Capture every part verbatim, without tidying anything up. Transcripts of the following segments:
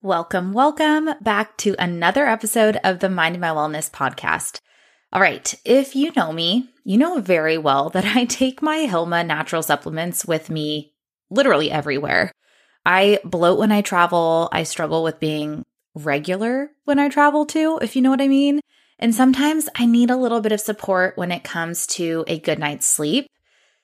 Welcome, welcome back to another episode of the Minding My Wellness podcast. All right, if you know me, you know very well that I take my Hilma natural supplements with me literally everywhere. I bloat when I travel. I struggle with being regular when I travel too, if you know what I mean. And sometimes I need a little bit of support when it comes to a good night's sleep.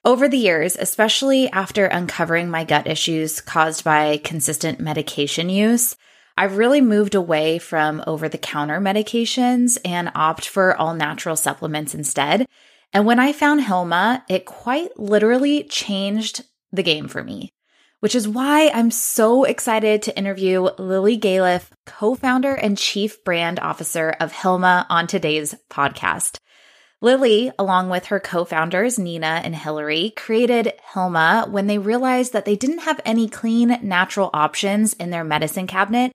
Over the years, especially after uncovering my gut issues caused by consistent medication use, I've really moved away from over-the-counter medications and opt for all-natural supplements instead. And when I found Hilma, it quite literally changed the game for me, which is why I'm so excited to interview Lily Galef, co-founder and chief brand officer of Hilma, on today's podcast. Lily, along with her co-founders, Nina and Hillary, created Hilma when they realized that they didn't have any clean, natural options in their medicine cabinet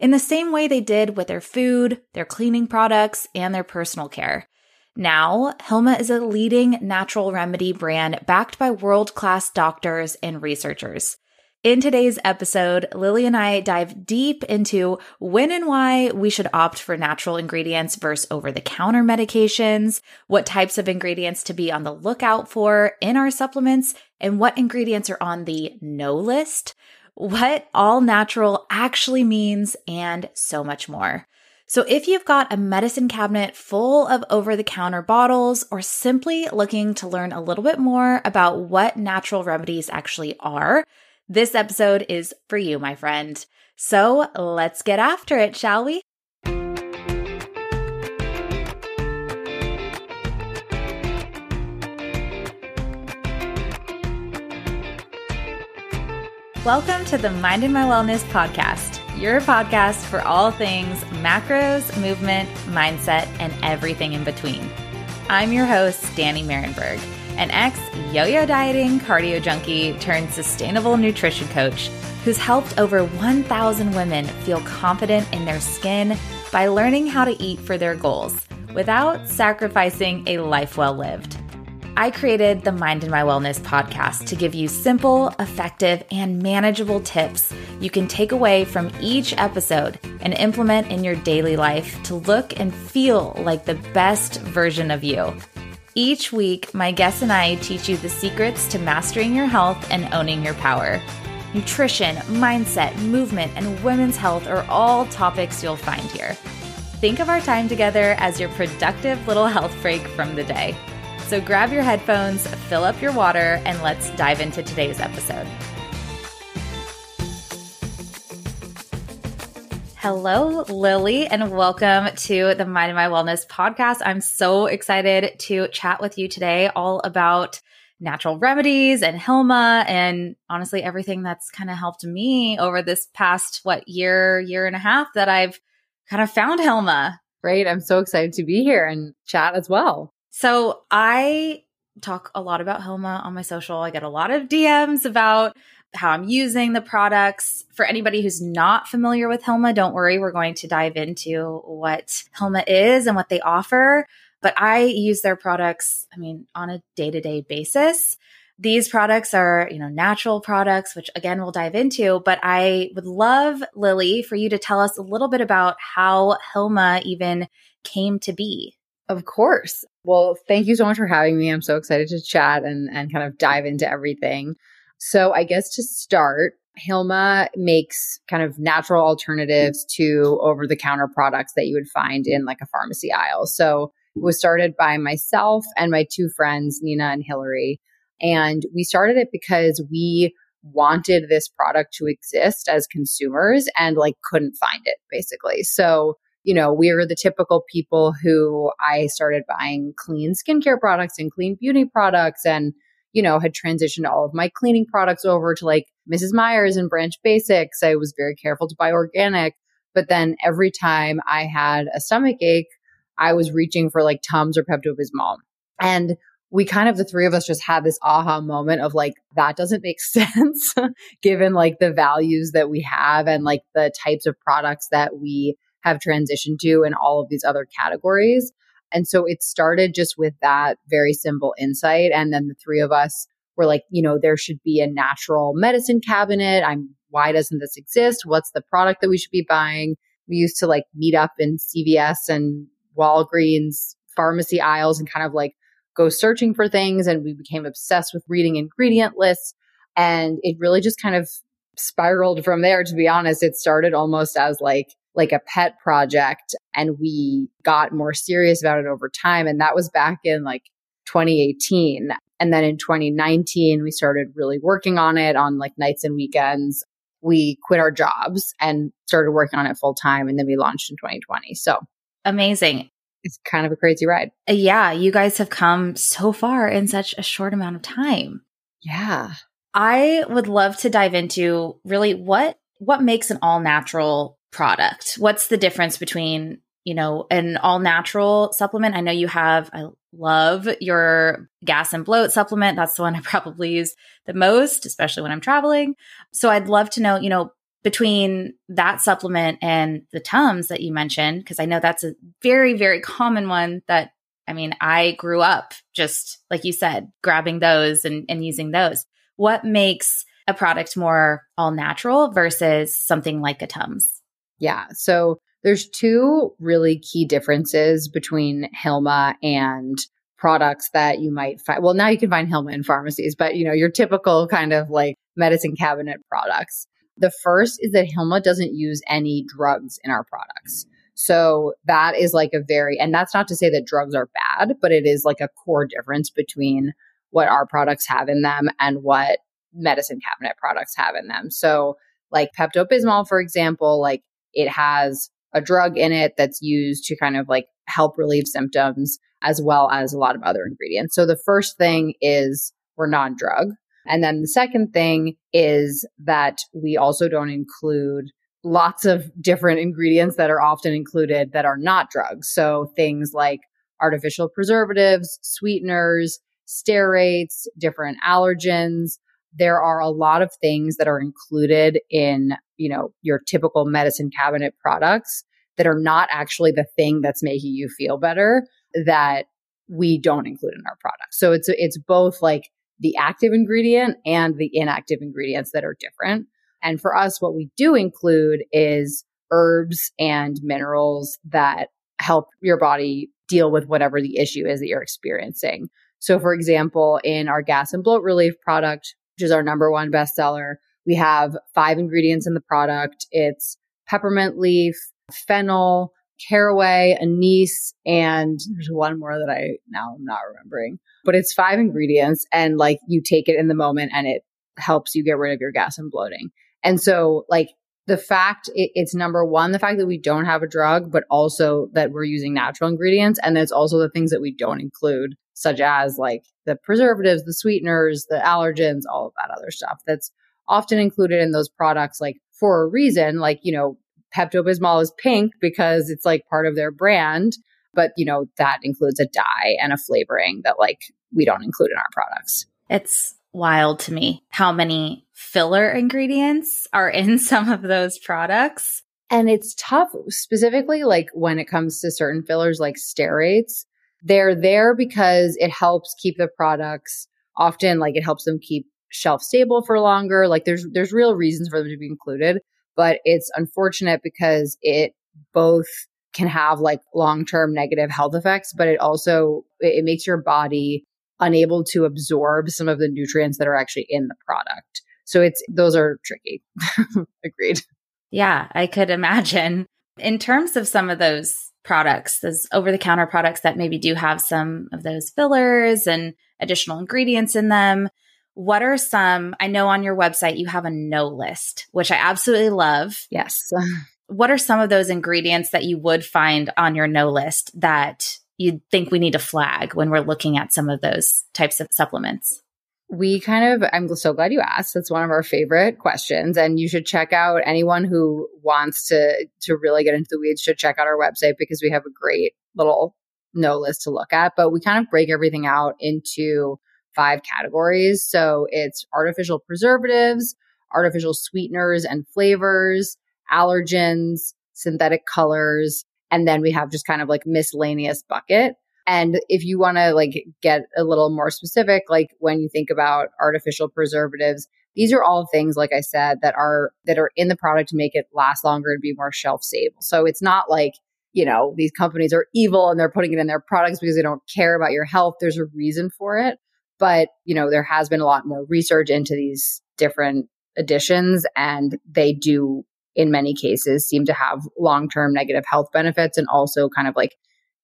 in the same way they did with their food, their cleaning products, and their personal care. Now, Hilma is a leading natural remedy brand backed by world-class doctors and researchers. In today's episode, Lily and I dive deep into when and why we should opt for natural ingredients versus over-the-counter medications, what types of ingredients to be on the lookout for in our supplements, and what ingredients are on the no list, what all natural actually means, and so much more. So if you've got a medicine cabinet full of over-the-counter bottles or simply looking to learn a little bit more about what natural remedies actually are, this episode is for you, my friend. So let's get after it, shall we? Welcome to the Minding My Wellness podcast, your podcast for all things macros, movement, mindset, and everything in between. I'm your host, Dani Marenberg, an ex-yo-yo dieting cardio junkie turned sustainable nutrition coach who's helped over one thousand women feel confident in their skin by learning how to eat for their goals without sacrificing a life well lived. I created the Mind in My Wellness podcast to give you simple, effective, and manageable tips you can take away from each episode and implement in your daily life to look and feel like the best version of you. Each week, my guests and I teach you the secrets to mastering your health and owning your power. Nutrition, mindset, movement, and women's health are all topics you'll find here. Think of our time together as your productive little health break from the day. So grab your headphones, fill up your water, and let's dive into today's episode. Hello, Lily, and welcome to the Mind My Wellness podcast. I'm so excited to chat with you today all about natural remedies and Hilma and honestly everything that's kind of helped me over this past, what, year, year and a half that I've kind of found Hilma. Great. I'm so excited to be here and chat as well. So I talk a lot about Hilma on my social. I get a lot of D Ms about how I'm using the products. For anybody who's not familiar with Hilma, don't worry, we're going to dive into what Hilma is and what they offer. But I use their products, I mean, on a day-to-day basis. These products are, you know, natural products, which again, we'll dive into. But I would love, Lily, for you to tell us a little bit about how Hilma even came to be. Of course. Well, thank you so much for having me. I'm so excited to chat and, and kind of dive into everything. So I guess to start, Hilma makes kind of natural alternatives to over-the-counter products that you would find in like a pharmacy aisle. So it was started by myself and my two friends, Nina and Hillary. And we started it because we wanted this product to exist as consumers and like couldn't find it basically. So, you know, we were the typical people who I started buying clean skincare products and clean beauty products and you know, had transitioned all of my cleaning products over to like Missus Meyer's and Branch Basics. I was very careful to buy organic. But then every time I had a stomach ache, I was reaching for like Tums or Pepto-Bismol. And we kind of, the three of us just had this aha moment of like, that doesn't make sense given like the values that we have and like the types of products that we have transitioned to in all of these other categories. And so it started just with that very simple insight. And then the three of us were like, you know, there should be a natural medicine cabinet. I'm why doesn't this exist? What's the product that we should be buying? We used to like meet up in C V S and Walgreens pharmacy aisles and kind of like go searching for things. And we became obsessed with reading ingredient lists. And it really just kind of spiraled from there. To be honest, it started almost as like, like a pet project. And we got more serious about it over time. And that was back in like twenty eighteen. And then in twenty nineteen, we started really working on it on like nights and weekends. We quit our jobs and started working on it full time. And then we launched in twenty twenty. So amazing. It's kind of a crazy ride. Yeah. You guys have come so far in such a short amount of time. Yeah. I would love to dive into really what, what makes an all natural product? What's the difference between, you know, an all natural supplement? I know you have, I love your gas and bloat supplement. That's the one I probably use the most, especially when I'm traveling. So I'd love to know, you know, between that supplement and the Tums that you mentioned, because I know that's a very, very common one that, I mean, I grew up just like you said, grabbing those and, and using those. What makes a product more all natural versus something like a Tums? Yeah. So there's two really key differences between Hilma and products that you might find. Well, now you can find Hilma in pharmacies, but you know, your typical kind of like medicine cabinet products. The first is that Hilma doesn't use any drugs in our products. So that is like a very, and that's not to say that drugs are bad, but it is like a core difference between what our products have in them and what medicine cabinet products have in them. So like Pepto-Bismol, for example, like it has a drug in it that's used to kind of like help relieve symptoms, as well as a lot of other ingredients. So the first thing is we're non-drug. And then the second thing is that we also don't include lots of different ingredients that are often included that are not drugs. So things like artificial preservatives, sweeteners, stearates, different allergens. There are a lot of things that are included in, you know, your typical medicine cabinet products that are not actually the thing that's making you feel better that we don't include in our products. So it's it's both like the active ingredient and the inactive ingredients that are different. And for us, what we do include is herbs and minerals that help your body deal with whatever the issue is that you're experiencing. So for example, in our gas and bloat relief product, which is our number one bestseller, we have five ingredients in the product. It's peppermint leaf, fennel, caraway, anise, and there's one more that I now I'm not remembering, but it's five ingredients. And like you take it in the moment and it helps you get rid of your gas and bloating. And so like the fact it, it's number one, the fact that we don't have a drug, but also that we're using natural ingredients. And that's also the things that we don't include, such as like the preservatives, the sweeteners, the allergens, all of that other stuff that's often included in those products, like for a reason, like, you know, Pepto-Bismol is pink because it's like part of their brand, but you know, that includes a dye and a flavoring that like we don't include in our products. It's wild to me how many filler ingredients are in some of those products. And it's tough, specifically like when it comes to certain fillers like stearates. They're there because it helps keep the products often, like it helps them keep shelf stable for longer. Like there's there's real reasons for them to be included, but it's unfortunate because it both can have like long-term negative health effects, but it also it makes your body unable to absorb some of the nutrients that are actually in the product. So it's those are tricky. Agreed. Yeah, I could imagine. In terms of some of those products, those over-the-counter products that maybe do have some of those fillers and additional ingredients in them, what are some, I know on your website you have a no list, which I absolutely love. Yes. What are some of those ingredients that you would find on your no list that you think we need to flag when we're looking at some of those types of supplements? We kind of, I'm so glad you asked. That's one of our favorite questions. And you should check out, anyone who wants to to really get into the weeds should check out our website because we have a great little no list to look at. But we kind of break everything out into five categories. So it's artificial preservatives, artificial sweeteners and flavors, allergens, synthetic colors, and then we have just kind of like miscellaneous bucket. And if you want to like get a little more specific, like when you think about artificial preservatives, These are all things, like I said, that are that are in the product to make it last longer and be more shelf stable. So it's not like, you know, these companies are evil and they're putting it in their products because they don't care about your health. There's a reason for it. But, you know, there has been a lot more research into these different additions, and they do, in many cases, seem to have long-term negative health benefits, and also kind of like,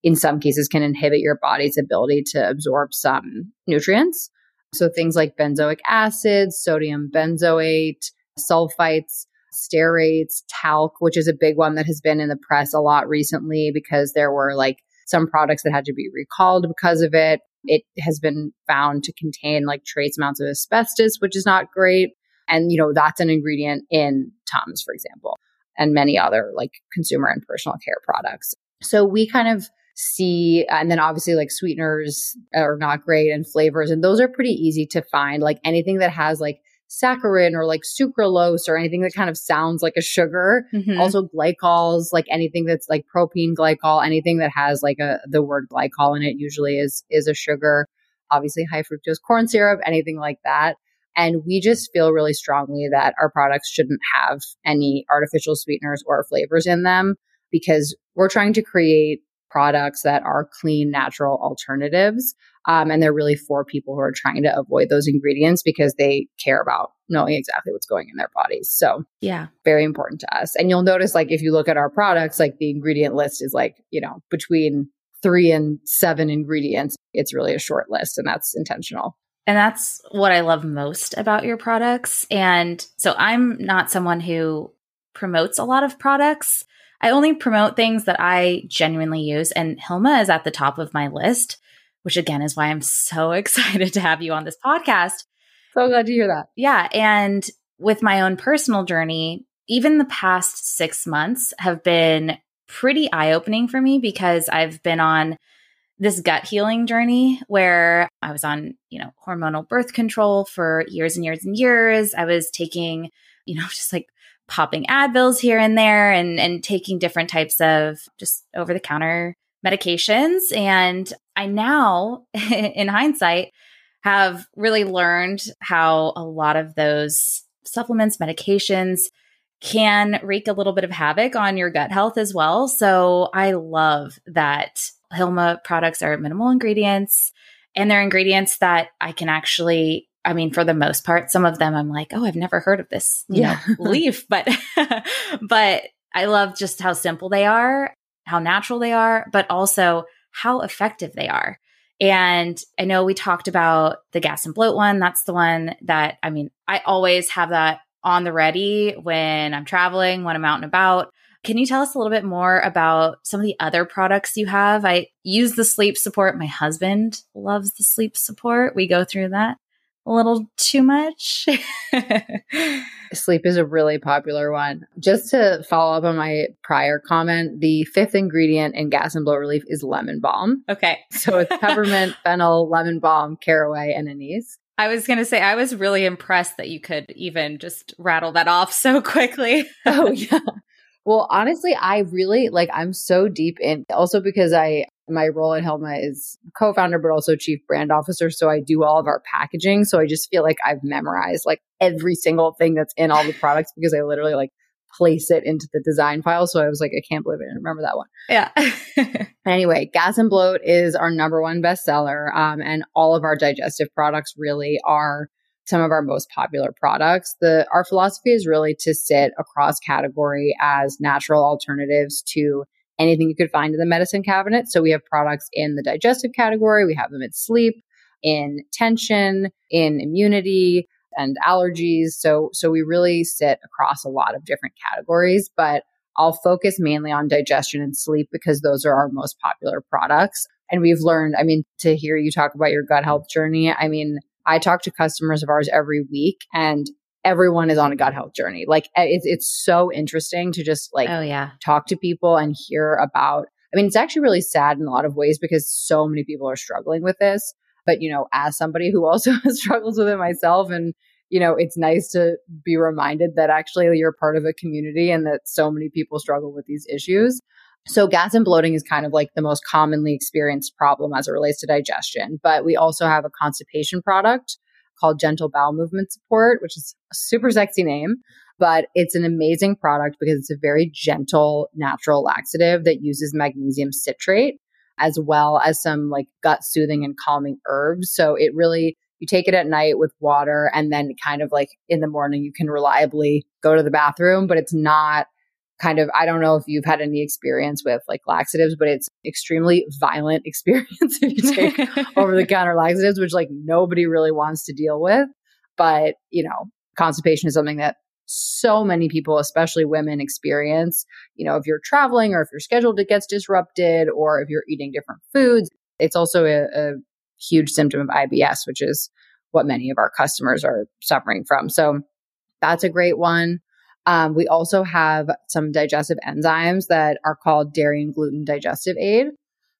in some cases, can inhibit your body's ability to absorb some nutrients. So things like benzoic acid, sodium benzoate, sulfites, stearates, talc, which is a big one that has been in the press a lot recently because there were like some products that had to be recalled because of it. It has been found to contain like trace amounts of asbestos, which is not great. And, you know, that's an ingredient in Tums, for example, and many other like consumer and personal care products. So we kind of see, and then obviously like sweeteners are not great, and flavors, and those are pretty easy to find. Like anything that has like saccharin or like sucralose or anything that kind of sounds like a sugar. Mm-hmm. Also glycols, like anything that's like propene glycol, anything that has like a the word glycol in it usually is is a sugar. Obviously high fructose corn syrup, anything like that. And we just feel really strongly that our products shouldn't have any artificial sweeteners or flavors in them, because we're trying to create products that are clean, natural alternatives. Um, and they're really for people who are trying to avoid those ingredients because they care about knowing exactly what's going in their bodies. So yeah, very important to us. And you'll notice, like, if you look at our products, like the ingredient list is like, you know, between three and seven ingredients. It's really a short list, and that's intentional. And that's what I love most about your products. And so I'm not someone who promotes a lot of products. I only promote things that I genuinely use, and Hilma is at the top of my list, which again is why I'm so excited to have you on this podcast. So glad to hear that. Yeah. And with my own personal journey, even the past six months have been pretty eye-opening for me, because I've been on this gut healing journey where I was on, you know, hormonal birth control for years and years and years. I was taking, you know, just like popping Advils here and there, and and taking different types of just over-the-counter medications. And I now, in hindsight, have really learned how a lot of those supplements, medications can wreak a little bit of havoc on your gut health as well. So I love that Hilma products are minimal ingredients, and they're ingredients that I can actually I mean, for the most part, some of them I'm like, oh, I've never heard of this, you yeah. know, leaf, but, but I love just how simple they are, how natural they are, but also how effective they are. And I know we talked about the gas and bloat one. That's the one that, I mean, I always have that on the ready when I'm traveling, when I'm out and about. Can you tell us a little bit more about some of the other products you have? I use the sleep support. My husband loves the sleep support. We go through that a little too much. Sleep is a really popular one. Just to follow up on my prior comment, the fifth ingredient in gas and bloat relief is lemon balm. Okay. So it's peppermint, fennel, lemon balm, caraway, and anise. I was going to say, I was really impressed that you could even just rattle that off so quickly. Oh, yeah. Well, honestly, I really like, I'm so deep in, also because I, my role at Hilma is co-founder, but also chief brand officer. So I do all of our packaging. So I just feel like I've memorized like every single thing that's in all the products because I literally like place it into the design file. So I was like, I can't believe I didn't remember that one. Yeah. Anyway, Gas and Bloat is our number one bestseller. Um, and all of our digestive products really are some of our most popular products. The, our philosophy is really to sit across category as natural alternatives to anything you could find in the medicine cabinet. So we have products in the digestive category. We have them in sleep, in tension, in immunity, and allergies. So, so we really sit across a lot of different categories, but I'll focus mainly on digestion and sleep because those are our most popular products. And we've learned, I mean, to hear you talk about your gut health journey, I mean, I talk to customers of ours every week, and everyone is on a gut health journey. Like it's, it's so interesting to just like oh, yeah. talk to people and hear about, I mean, it's actually really sad in a lot of ways because so many people are struggling with this, but you know, as somebody who also struggles with it myself, and you know, it's nice to be reminded that actually you're part of a community and that so many people struggle with these issues. So gas and bloating is kind of like the most commonly experienced problem as it relates to digestion, but we also have a constipation product called Gentle Bowel Movement Support, which is a super sexy name, but it's an amazing product because it's a very gentle, natural laxative that uses magnesium citrate as well as some like gut soothing and calming herbs. So it really, you take it at night with water and then kind of like in the morning, you can reliably go to the bathroom, but it's not kind of, I don't know if you've had any experience with like laxatives, but it's extremely violent experience if you take over the counter laxatives, which like nobody really wants to deal with. But, you know, constipation is something that so many people, especially women, experience. You know, if you're traveling or if your schedule gets disrupted or if you're eating different foods, it's also a, a huge symptom of I B S, which is what many of our customers are suffering from. So that's a great one. Um, we also have some digestive enzymes that are called dairy and gluten digestive aid.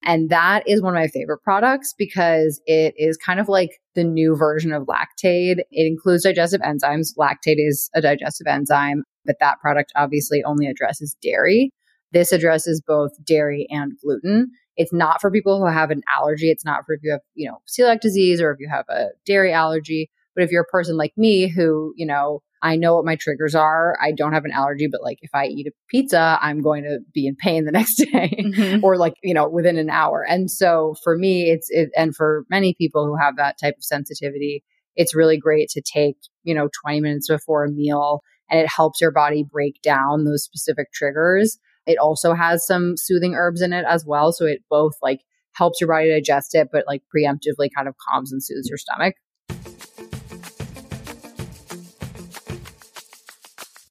And that is one of my favorite products because it is kind of like the new version of Lactaid. It includes digestive enzymes. Lactaid is a digestive enzyme, but that product obviously only addresses dairy. This addresses both dairy and gluten. It's not for people who have an allergy. It's not for if you have, you know, celiac disease or if you have a dairy allergy. But if you're a person like me who, you know, I know what my triggers are, I don't have an allergy, but like if I eat a pizza, I'm going to be in pain the next day mm-hmm. or like, you know, within an hour. And so for me, it's, it, and for many people who have that type of sensitivity, it's really great to take, you know, twenty minutes before a meal, and it helps your body break down those specific triggers. It also has some soothing herbs in it as well. So it both like helps your body digest it, but like preemptively kind of calms and soothes your stomach.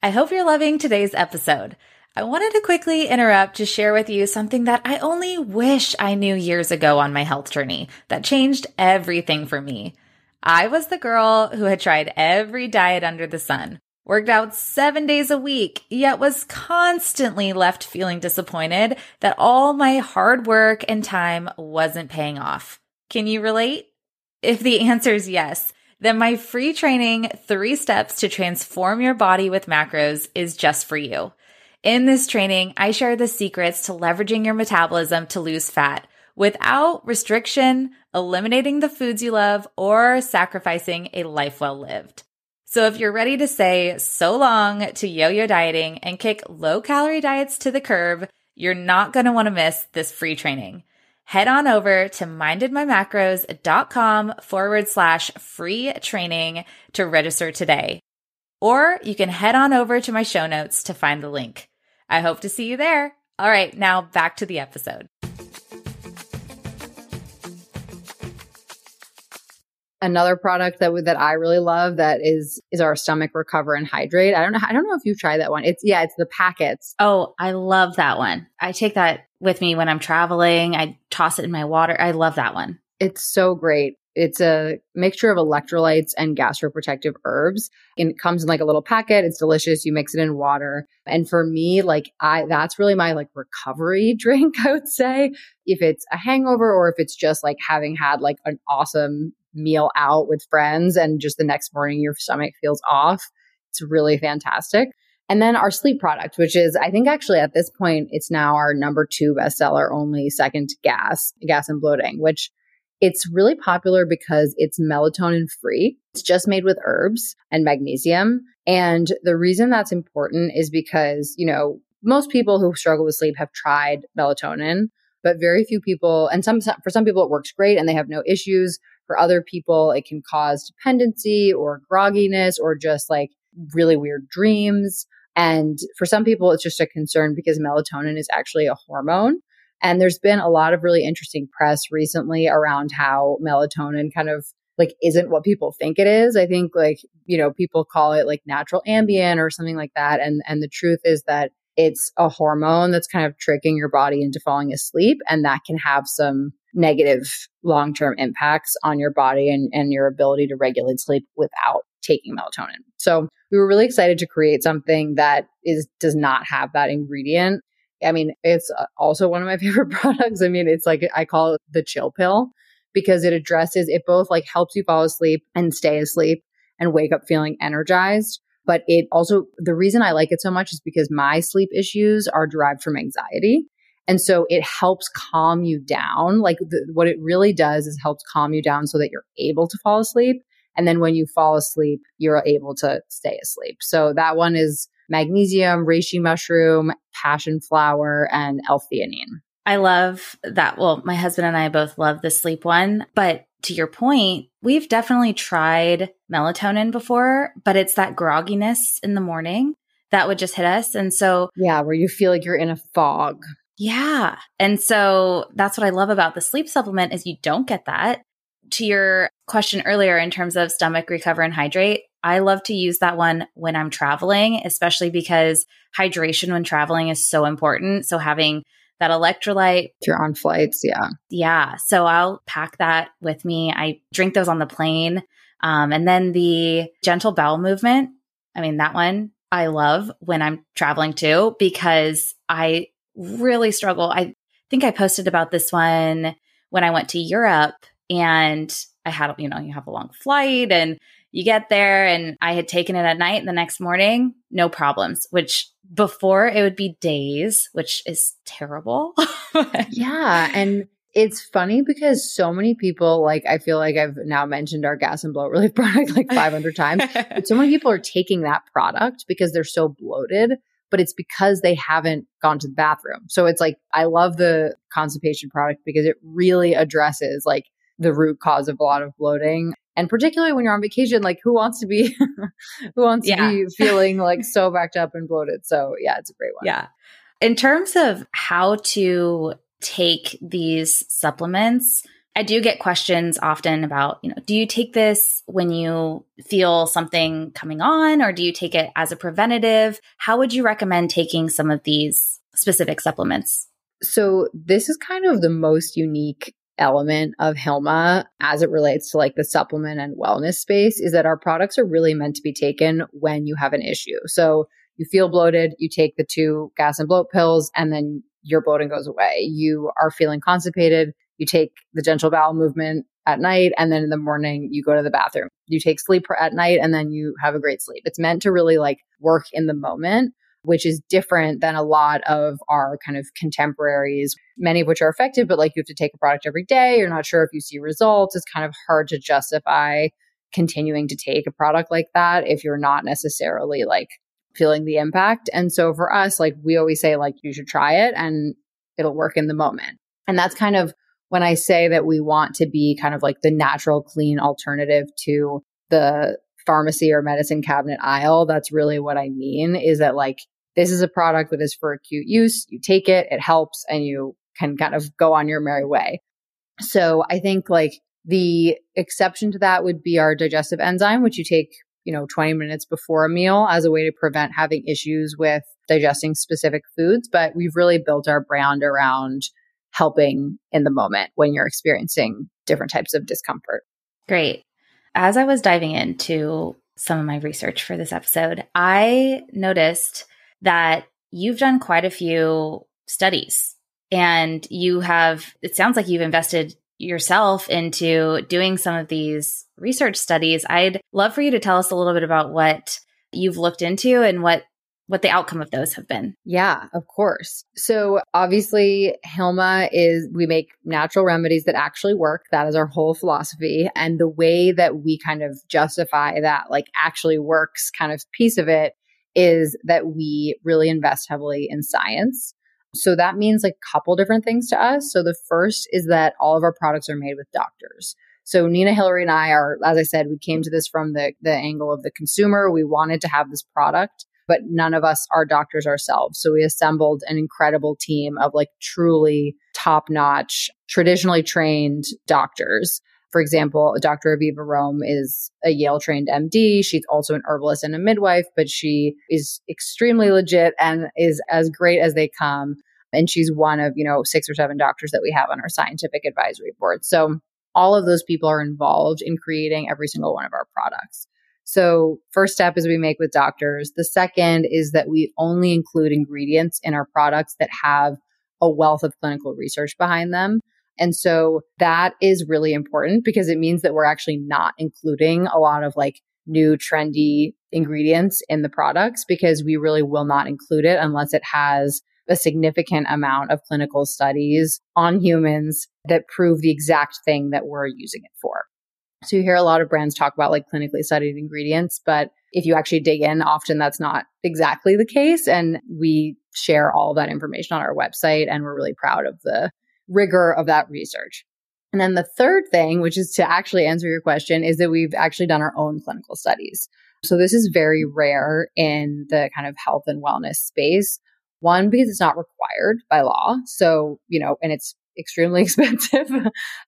I hope you're loving today's episode. I wanted to quickly interrupt to share with you something that I only wish I knew years ago on my health journey that changed everything for me. I was the girl who had tried every diet under the sun, worked out seven days a week, yet was constantly left feeling disappointed that all my hard work and time wasn't paying off. Can you relate? If the answer is yes, then my free training, Three Steps to Transform Your Body with Macros, is just for you. In this training, I share the secrets to leveraging your metabolism to lose fat without restriction, eliminating the foods you love, or sacrificing a life well lived. So if you're ready to say so long to yo-yo dieting and kick low-calorie diets to the curb, you're not going to want to miss this free training. Head on over to minded my macros dot com forward slash free training to register today. Or you can head on over to my show notes to find the link. I hope to see you there. All right, now back to the episode. Another product that that I really love that is is our Stomach Recover and Hydrate. I don't know. I don't know if you've tried that one. It's yeah, it's the packets. Oh, I love that one. I take that with me when I'm traveling. I toss it in my water. I love that one. It's so great. It's a mixture of electrolytes and gastroprotective herbs, and it comes in like a little packet. It's delicious. You mix it in water. And for me, like I, that's really my like recovery drink, I would say, if it's a hangover or if it's just like having had like an awesome meal out with friends and just the next morning your stomach feels off. It's really fantastic. And then our sleep product, which is, I think actually at this point, it's now our number two bestseller, only second to gas, gas and bloating, which it's really popular because it's melatonin free. It's just made with herbs and magnesium. And the reason that's important is because, you know, most people who struggle with sleep have tried melatonin, but very few people, and some for some people it works great and they have no issues. For other people, it can cause dependency or grogginess or just like really weird dreams. And for some people, it's just a concern because melatonin is actually a hormone. And there's been a lot of really interesting press recently around how melatonin kind of like isn't what people think it is. I think like, you know, people call it like natural Ambien or something like that. And and the truth is that it's a hormone that's kind of tricking your body into falling asleep. And that can have some negative long-term impacts on your body and, and your ability to regulate sleep without taking melatonin. So we were really excited to create something that is does not have that ingredient. I mean, it's also one of my favorite products. I mean, it's like, I call it the chill pill because it addresses, it both like helps you fall asleep and stay asleep and wake up feeling energized. But it also, the reason I like it so much is because my sleep issues are derived from anxiety. And so it helps calm you down. Like the, what it really does is helps calm you down so that you're able to fall asleep And then when you fall asleep, you're able to stay asleep. So that one is magnesium, reishi mushroom, passion flower, and L-theanine. I love that. Well, my husband and I both love the sleep one, but to your point, we've definitely tried melatonin before, but it's that grogginess in the morning that would just hit us. And so, yeah, where you feel like you're in a fog. Yeah. And so that's what I love about the sleep supplement is you don't get that. To your question earlier in terms of stomach, recover, and hydrate, I love to use that one when I'm traveling, especially because hydration when traveling is so important. So having that electrolyte. If you're on flights, yeah. Yeah. So I'll pack that with me. I drink those on the plane. Um, and then the gentle bowel movement. I mean, that one I love when I'm traveling too, because I really struggle. I think I posted about this one when I went to Europe and I had, you know, you have a long flight and you get there and I had taken it at night and the next morning, no problems, which before it would be days, which is terrible. Yeah. And it's funny because so many people, like, I feel like I've now mentioned our gas and bloat relief product like five hundred times, but so many people are taking that product because they're so bloated, but it's because they haven't gone to the bathroom. So it's like, I love the constipation product because it really addresses like the root cause of a lot of bloating. And particularly when you're on vacation, like who wants to be, who wants yeah. to be feeling like so backed up and bloated? So yeah, it's a great one. Yeah. In terms of how to take these supplements, I do get questions often about, you know, do you take this when you feel something coming on or do you take it as a preventative? How would you recommend taking some of these specific supplements? So this is kind of the most unique element of Hilma as it relates to like the supplement and wellness space is that our products are really meant to be taken when you have an issue. So you feel bloated, you take the two gas and bloat pills, and then your bloating goes away. You are feeling constipated, you take the gentle bowel movement at night, and then in the morning you go to the bathroom. You take sleep at night and then you have a great sleep. It's meant to really like work in the moment, which is different than a lot of our kind of contemporaries, many of which are effective, but like you have to take a product every day. You're not sure if you see results. It's kind of hard to justify continuing to take a product like that if you're not necessarily like feeling the impact. And so for us, like we always say, like you should try it and it'll work in the moment. And that's kind of when I say that we want to be kind of like the natural, clean alternative to the pharmacy or medicine cabinet aisle. That's really what I mean is that like, this is a product that is for acute use. You take it, it helps, and you can kind of go on your merry way. So I think like the exception to that would be our digestive enzyme, which you take, you know, twenty minutes before a meal as a way to prevent having issues with digesting specific foods. But we've really built our brand around helping in the moment when you're experiencing different types of discomfort. Great. As I was diving into some of my research for this episode, I noticed that you've done quite a few studies and you have, it sounds like you've invested yourself into doing some of these research studies. I'd love for you to tell us a little bit about what you've looked into and what what the outcome of those have been. Yeah, of course. So obviously Hilma is, we make natural remedies that actually work. That is our whole philosophy. And the way that we kind of justify that like actually works kind of piece of it is that we really invest heavily in science. So that means like a couple different things to us. So the first is that all of our products are made with doctors. So Nina, Hillary, and I are, as I said, we came to this from the, the angle of the consumer. We wanted to have this product, but none of us are doctors ourselves. So we assembled an incredible team of like truly top-notch, traditionally trained doctors. For example, Doctor Aviva Rome is a Yale-trained M D. She's also an herbalist and a midwife, but she is extremely legit and is as great as they come. And she's one of, you know, six or seven doctors that we have on our scientific advisory board. So all of those people are involved in creating every single one of our products. So first step is we make with doctors. The second is that we only include ingredients in our products that have a wealth of clinical research behind them. And so that is really important because it means that we're actually not including a lot of like new trendy ingredients in the products because we really will not include it unless it has a significant amount of clinical studies on humans that prove the exact thing that we're using it for. So you hear a lot of brands talk about like clinically studied ingredients, but if you actually dig in, often that's not exactly the case. And we share all that information on our website, and we're really proud of the rigor of that research. And then the third thing, which is to actually answer your question, is that we've actually done our own clinical studies. So this is very rare in the kind of health and wellness space. One, because it's not required by law. So, you know, and it's extremely expensive.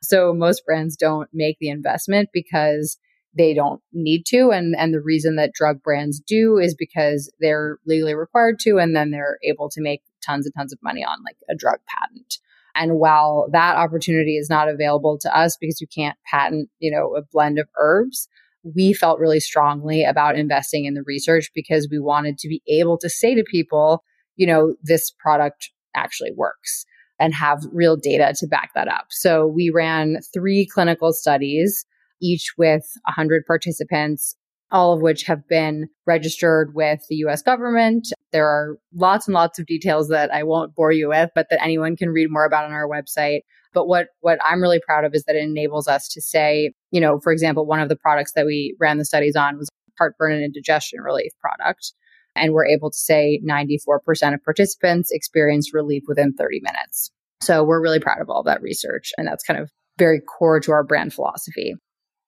So most brands don't make the investment because they don't need to. And, and the reason that drug brands do is because they're legally required to, and then they're able to make tons and tons of money on like a drug patent. And while that opportunity is not available to us because you can't patent, you know, a blend of herbs, we felt really strongly about investing in the research because we wanted to be able to say to people, you know, this product actually works, and have real data to back that up. So we ran three clinical studies, each with one hundred participants, all of which have been registered with the U S government. There are lots and lots of details that I won't bore you with, but that anyone can read more about on our website. But what what I'm really proud of is that it enables us to say, you know, for example, one of the products that we ran the studies on was a heartburn and indigestion relief product. And we're able to say ninety-four percent of participants experienced relief within thirty minutes. So we're really proud of all that research. And that's kind of very core to our brand philosophy.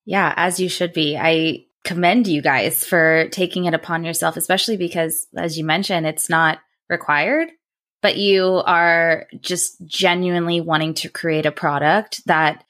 Yeah, as you should be. I commend you guys for taking it upon yourself, especially because, as you mentioned, it's not required, but you are just genuinely wanting to create a product that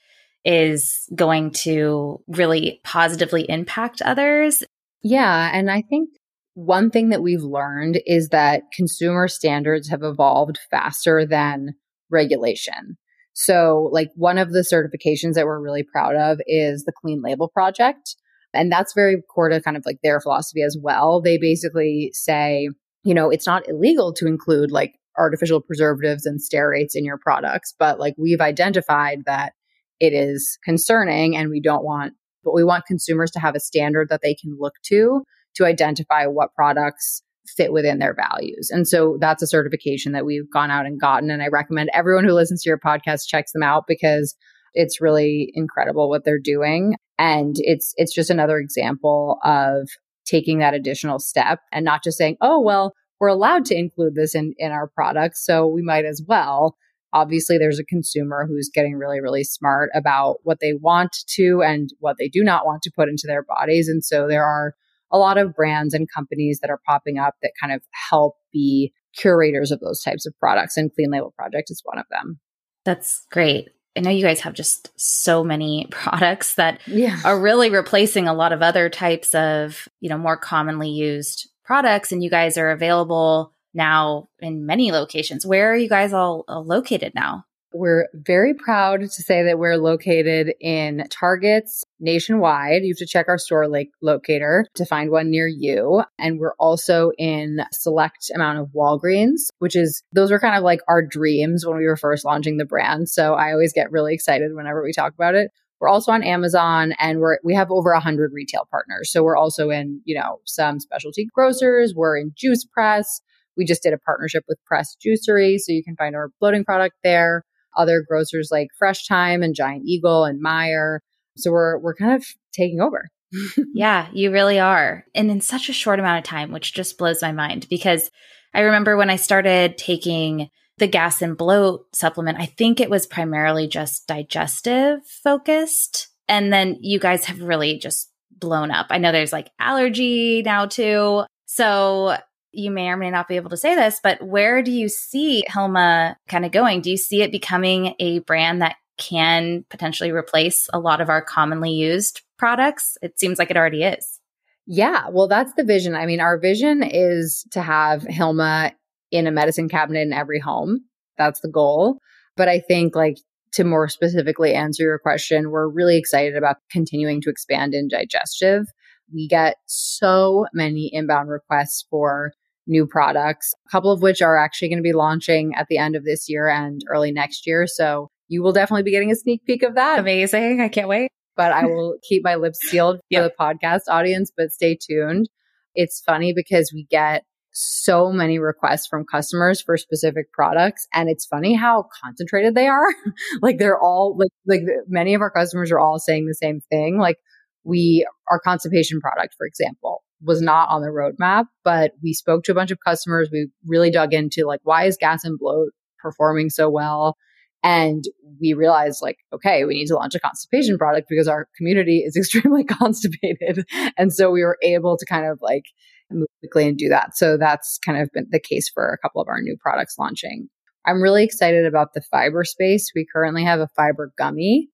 is going to really positively impact others. Yeah. And I think one thing that we've learned is that consumer standards have evolved faster than regulation. So like one of the certifications that we're really proud of is the Clean Label Project. And that's very core to kind of like their philosophy as well. They basically say, you know, it's not illegal to include like artificial preservatives and stearates in your products, but like we've identified that it is concerning, and we don't want, but we want consumers to have a standard that they can look to to identify what products fit within their values. And so that's a certification that we've gone out and gotten. And I recommend everyone who listens to your podcast checks them out, because it's really incredible what they're doing. And it's it's just another example of taking that additional step and not just saying, oh, well, we're allowed to include this in, in our products, so we might as well. Obviously, there's a consumer who's getting really, really smart about what they want to and what they do not want to put into their bodies. And so there are a lot of brands and companies that are popping up that kind of help be curators of those types of products, and Clean Label Project is one of them. That's great. I know you guys have just so many products that yeah. are really replacing a lot of other types of, you know, more commonly used products, and you guys are available now in many locations. Where are you guys all uh, located now? We're very proud to say that we're located in Targets nationwide. You have to check our store like locator to find one near you. And we're also in a select amount of Walgreens, which is, those were kind of like our dreams when we were first launching the brand. So I always get really excited whenever we talk about it. We're also on Amazon, and we're, we have over one hundred retail partners. So we're also in, you know, some specialty grocers. We're in Juice Press. We just did a partnership with Press Juicery. So you can find our bloating product there. Other grocers like Fresh Thyme and Giant Eagle and Meijer. So we're we're kind of taking over. Yeah, you really are. And in such a short amount of time, which just blows my mind, because I remember when I started taking the gas and bloat supplement, I think it was primarily just digestive focused. And then you guys have really just blown up. I know there's like allergy now too. So you may or may not be able to say this, but where do you see Hilma kind of going? Do you see it becoming a brand that can potentially replace a lot of our commonly used products? It seems like it already is. Yeah, well, that's the vision. I mean, our vision is to have Hilma in a medicine cabinet in every home. That's the goal. But I think, like, to more specifically answer your question, we're really excited about continuing to expand in digestive. We get so many inbound requests for new products, a couple of which are actually going to be launching at the end of this year and early next year. So you will definitely be getting a sneak peek of that. Amazing. I can't wait. But I will keep my lips sealed for yep. the podcast audience, but stay tuned. It's funny because we get so many requests from customers for specific products. And it's funny how concentrated they are. Like they're all like, like many of our customers are all saying the same thing. Like we, our constipation product, for example, was not on the roadmap, but we spoke to a bunch of customers. We really dug into like, why is gas and bloat performing so well? And we realized like, okay, we need to launch a constipation product because our community is extremely constipated. And so we were able to kind of like move quickly and do that. So that's kind of been the case for a couple of our new products launching. I'm really excited about the fiber space. We currently have a fiber gummy,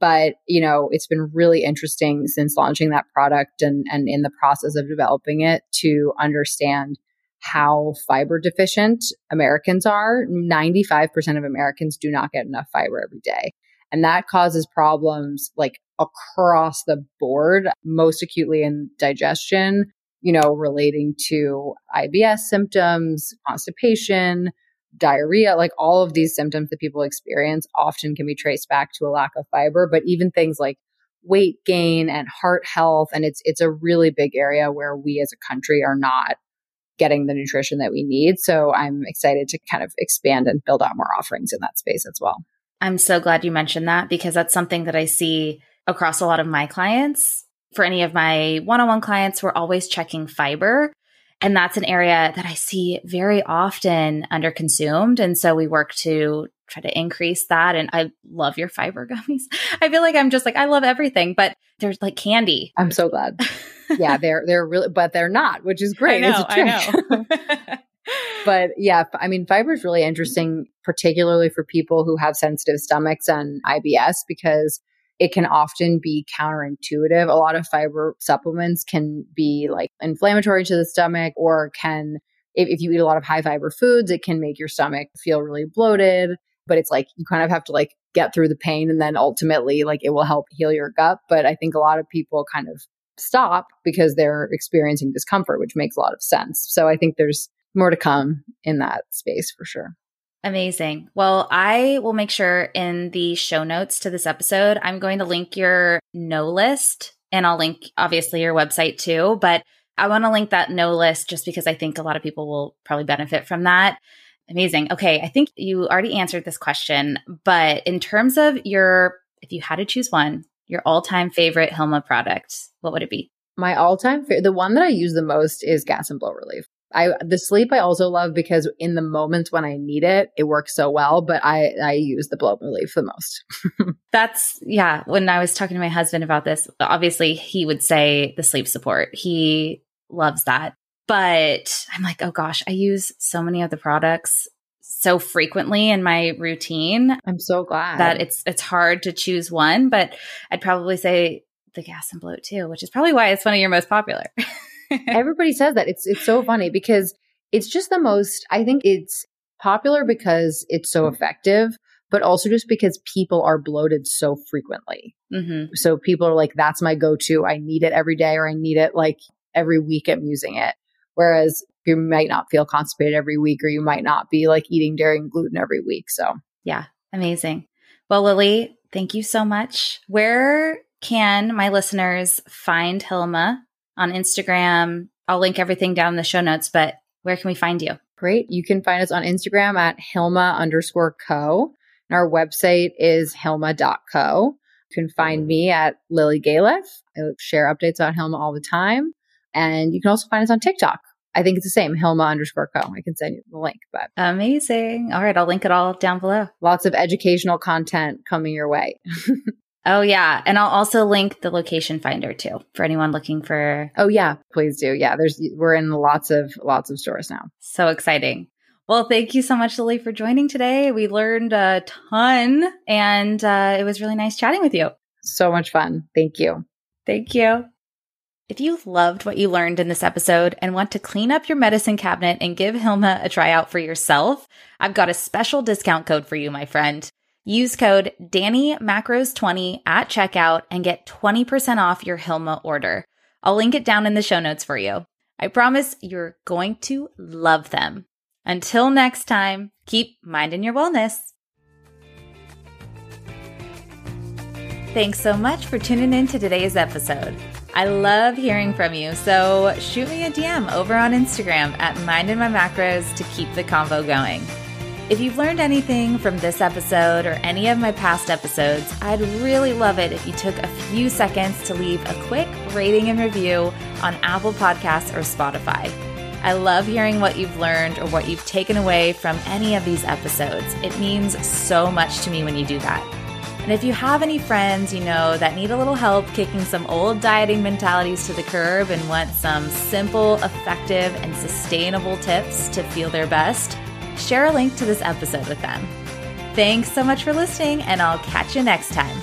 but you know, it's been really interesting since launching that product and, and in the process of developing it to understand how fiber deficient Americans are. ninety-five percent of Americans do not get enough fiber every day. And that causes problems like across the board, most acutely in digestion, you know, relating to I B S symptoms, constipation, diarrhea, like all of these symptoms that people experience often can be traced back to a lack of fiber, but even things like weight gain and heart health. And it's, it's a really big area where we as a country are not getting the nutrition that we need. So I'm excited to kind of expand and build out more offerings in that space as well. I'm so glad you mentioned that because that's something that I see across a lot of my clients. For any of my one-on-one clients, we're always checking fiber. And that's an area that I see very often underconsumed. And so we work to try to increase that. And I love your fiber gummies. I feel like I'm just like, I love everything, but they're like candy. I'm so glad. Yeah, they're, they're really, but they're not, which is great. I know, it's a trick. I know. But yeah, I mean, fiber is really interesting, particularly for people who have sensitive stomachs and I B S, because it can often be counterintuitive. A lot of fiber supplements can be like inflammatory to the stomach, or can, if, if you eat a lot of high fiber foods, it can make your stomach feel really bloated. But it's like, you kind of have to like get through the pain and then ultimately like it will help heal your gut. But I think a lot of people kind of stop because they're experiencing discomfort, which makes a lot of sense. So I think there's more to come in that space for sure. Amazing. Well, I will make sure in the show notes to this episode, I'm going to link your no list and I'll link obviously your website too, but I want to link that no list just because I think a lot of people will probably benefit from that. Amazing. Okay. I think you already answered this question, but in terms of your, if you had to choose one, your all-time favorite Hilma product, what would it be? My all-time favorite, the one that I use the most is gas and bloat relief. I, the sleep I also love because in the moments when I need it, it works so well, but I, I use the bloat relief the most. That's, yeah. When I was talking to my husband about this, obviously he would say the sleep support. He loves that. But I'm like, oh gosh, I use so many of the products so frequently in my routine. I'm so glad that it's, it's hard to choose one, but I'd probably say the gas and bloat too, which is probably why it's one of your most popular. Everybody says that. It's it's so funny because it's just the most, I think it's popular because it's so effective, but also just because people are bloated so frequently. Mm-hmm. So people are like, that's my go-to. I need it every day, or I need it like every week I'm using it. Whereas you might not feel constipated every week, or you might not be like eating dairy and gluten every week. So yeah, amazing. Well, Lily, thank you so much. Where can my listeners find Hilma? On Instagram. I'll link everything down in the show notes, but where can we find you? Great. You can find us on Instagram at Hilma underscore co. And our website is Hilma dot co. You can find me at Lily Galef. I share updates on Hilma all the time. And you can also find us on TikTok. I think it's the same, Hilma underscore co. I can send you the link. But amazing. All right. I'll link it all down below. Lots of educational content coming your way. Oh, yeah. And I'll also link the location finder too for anyone looking for. Oh, yeah. Please do. Yeah. There's, we're in lots of, lots of stores now. So exciting. Well, thank you so much, Lily, for joining today. We learned a ton and uh, it was really nice chatting with you. So much fun. Thank you. Thank you. If you loved what you learned in this episode and want to clean up your medicine cabinet and give Hilma a try out for yourself, I've got a special discount code for you, my friend. Use code Danny Macros twenty at checkout and get twenty percent off your Hilma order. I'll link it down in the show notes for you. I promise you're going to love them. Until next time, keep minding your wellness. Thanks so much for tuning in to today's episode. I love hearing from you, so shoot me a D M over on Instagram at Mind in My Macros to keep the convo going. If you've learned anything from this episode or any of my past episodes, I'd really love it if you took a few seconds to leave a quick rating and review on Apple Podcasts or Spotify. I love hearing what you've learned or what you've taken away from any of these episodes. It means so much to me when you do that. And if you have any friends you know that need a little help kicking some old dieting mentalities to the curb and want some simple, effective, and sustainable tips to feel their best, share a link to this episode with them. Thanks so much for listening, and I'll catch you next time.